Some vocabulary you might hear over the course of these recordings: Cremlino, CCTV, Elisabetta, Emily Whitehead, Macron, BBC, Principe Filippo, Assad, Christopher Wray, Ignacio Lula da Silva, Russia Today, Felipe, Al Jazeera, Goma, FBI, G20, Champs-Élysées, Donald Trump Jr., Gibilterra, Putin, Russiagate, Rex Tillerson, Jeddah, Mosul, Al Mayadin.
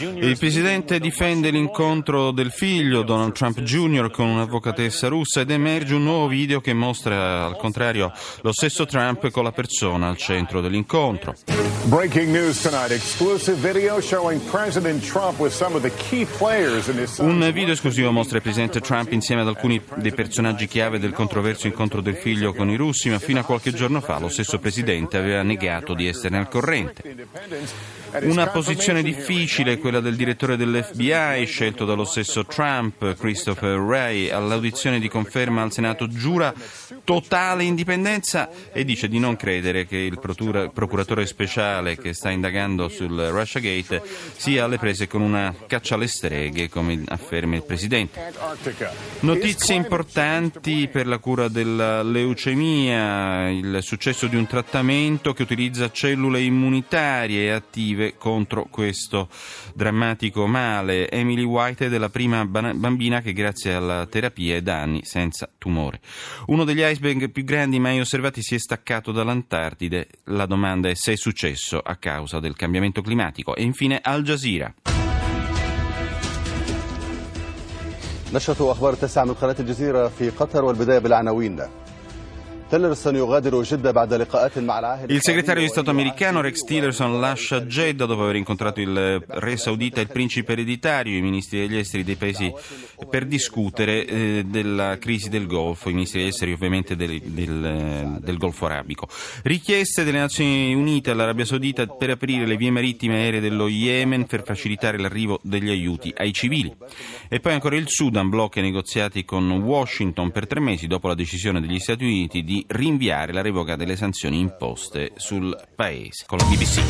Il presidente difende l'incontro del figlio Donald Trump Jr. con un'avvocatessa russa ed emerge un nuovo video che mostra al contrario lo stesso Trump con la persona al centro dell'incontro. Breaking news tonight, exclusive video showing President Trump with some of the key players in his... Un video esclusivo mostra il presidente Trump insieme ad alcuni dei personaggi chiave del controverso incontro del figlio con i russi, ma fino a qualche giorno fa lo stesso presidente aveva negato di esserne al corrente. Una posizione difficile, quella del direttore dell'FBI, scelto dallo stesso Trump, Christopher Wray, all'audizione di conferma al Senato giura totale indipendenza e dice di non credere che il procuratore speciale che sta indagando sul Russiagate sia alle prese con una caccia alle streghe, come afferma il presidente. Notizie importanti per la cura della leucemia, il successo di un trattamento che utilizza cellule immunitarie attive contro questo drammatico male. Emily Whitehead è la prima bambina che grazie alla terapia è da anni senza tumore. Uno degli iceberg più grandi mai osservati si è staccato dall'Antartide. La domanda è se è successo a causa del cambiamento climatico. E infine Al Jazeera. Il segretario di Stato americano Rex Tillerson lascia Jeddah dopo aver incontrato il re saudita e il principe ereditario, i ministri degli esteri dei paesi, per discutere della crisi del Golfo, i ministri degli esteri ovviamente del Golfo Arabico. Richieste delle Nazioni Unite all'Arabia Saudita per aprire le vie marittime e aeree dello Yemen per facilitare l'arrivo degli aiuti ai civili. E poi ancora il Sudan blocca i negoziati con Washington per 3 mesi dopo la decisione degli Stati Uniti di rinviare la revoca delle sanzioni imposte sul paese. Con la BBC.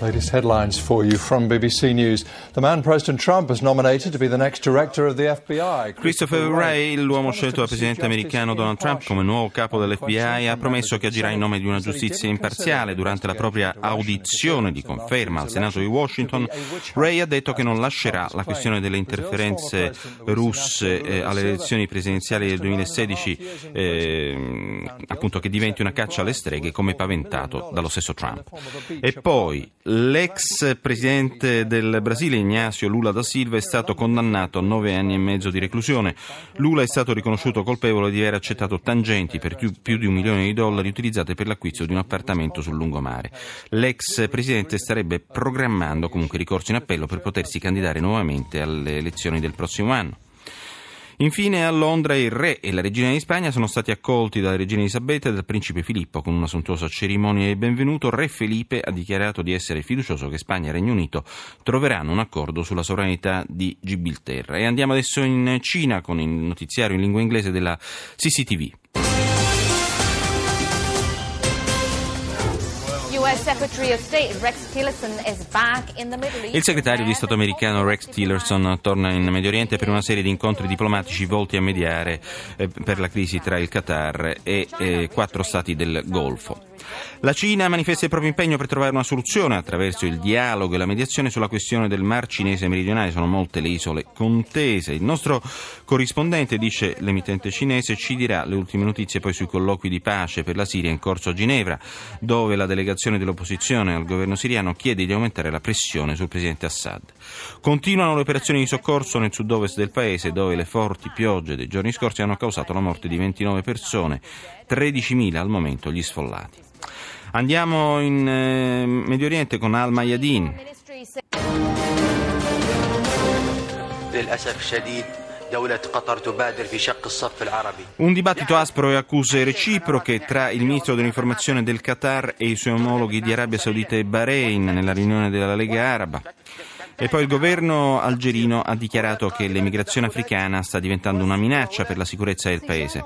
Latest headlines for you from BBC News. The man President Trump has nominated to be the next director of the FBI. Christopher Wray, l'uomo scelto dal presidente americano Donald Trump come nuovo capo dell'FBI, ha promesso che agirà in nome di una giustizia imparziale. Durante la propria audizione di conferma al Senato di Washington, Wray ha detto che non lascerà la questione delle interferenze russe alle elezioni presidenziali del 2016, appunto che diventi una caccia alle streghe come paventato dallo stesso Trump. E poi l'ex presidente del Brasile, Ignacio Lula da Silva, è stato condannato a 9 anni e mezzo di reclusione. Lula è stato riconosciuto colpevole di aver accettato tangenti per più di $1 milione utilizzate per l'acquisto di un appartamento sul lungomare. L'ex presidente starebbe programmando comunque ricorso in appello per potersi candidare nuovamente alle elezioni del prossimo anno. Infine a Londra il re e la regina di Spagna sono stati accolti dalla regina Elisabetta e dal principe Filippo con una sontuosa cerimonia di benvenuto. Re Felipe ha dichiarato di essere fiducioso che Spagna e Regno Unito troveranno un accordo sulla sovranità di Gibilterra. E andiamo adesso in Cina con il notiziario in lingua inglese della CCTV. Il segretario di Stato americano Rex Tillerson torna in Medio Oriente per una serie di incontri diplomatici volti a mediare per la crisi tra il Qatar e 4 stati del Golfo. La Cina manifesta il proprio impegno per trovare una soluzione attraverso il dialogo e la mediazione sulla questione del Mar Cinese meridionale. Sono molte le isole contese. Il nostro corrispondente, dice l'emittente cinese, ci dirà le ultime notizie poi sui colloqui di pace per la Siria in corso a Ginevra, dove la delegazione dell'opposizione al governo siriano chiede di aumentare la pressione sul presidente Assad. Continuano le operazioni di soccorso nel sud-ovest del paese, dove le forti piogge dei giorni scorsi hanno causato la morte di 29 persone, 13.000 al momento gli sfollati. Andiamo in Medio Oriente con Al Mayadin. Un dibattito aspro e accuse reciproche tra il ministro dell'informazione del Qatar e i suoi omologhi di Arabia Saudita e Bahrain nella riunione della Lega Araba. E poi il governo algerino ha dichiarato che l'emigrazione africana sta diventando una minaccia per la sicurezza del paese.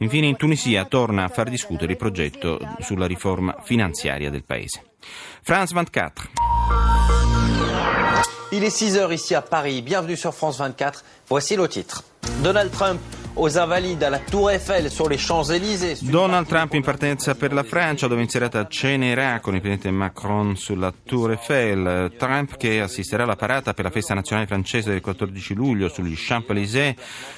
Infine in Tunisia torna a far discutere il progetto sulla riforma finanziaria del paese. France 24. Il est 6h ici à Paris. Bienvenue sur France 24. Voici le titre. Donald Trump Donald Trump in partenza per la Francia, dove in serata cenerà con il presidente Macron sulla Tour Eiffel. Trump, che assisterà alla parata per la festa nazionale francese del 14 luglio sugli Champs-Élysées,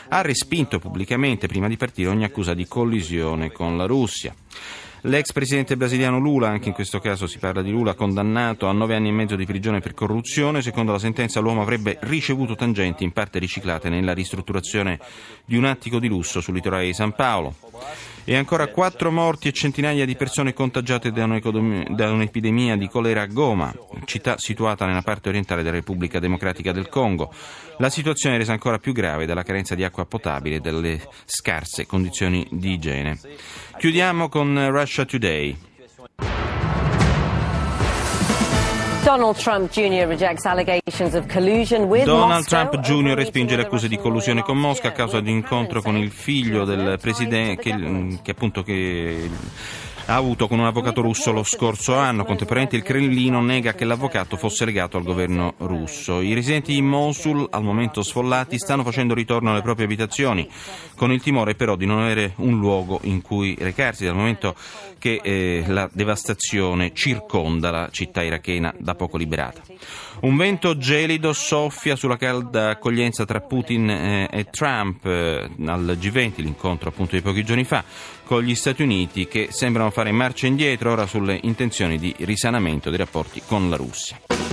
ha respinto pubblicamente, prima di partire, ogni accusa di collisione con la Russia. L'ex presidente brasiliano Lula, anche in questo caso si parla di Lula, condannato a 9 anni e mezzo di prigione per corruzione. Secondo la sentenza l'uomo avrebbe ricevuto tangenti in parte riciclate nella ristrutturazione di un attico di lusso sul litorale di San Paolo. E ancora 4 morti e centinaia di persone contagiate da un'epidemia di colera a Goma, città situata nella parte orientale della Repubblica Democratica del Congo. La situazione è resa ancora più grave dalla carenza di acqua potabile e dalle scarse condizioni di igiene. Chiudiamo con Russia Today. Donald Trump Jr. rejects allegations of collusion with Moscow. Donald Trump Jr. respinge le accuse di collusione con Mosca a causa di un incontro con il figlio del presidente che ha avuto con un avvocato russo lo scorso anno. Contemporaneamente il Cremlino nega che l'avvocato fosse legato al governo russo. I residenti di Mosul, al momento sfollati, stanno facendo ritorno alle proprie abitazioni, con il timore però di non avere un luogo in cui recarsi, dal momento che la devastazione circonda la città irachena da poco liberata. Un vento gelido soffia sulla calda accoglienza tra Putin e Trump al G20, l'incontro appunto di pochi giorni fa, con gli Stati Uniti che sembrano fare marcia indietro ora sulle intenzioni di risanamento dei rapporti con la Russia.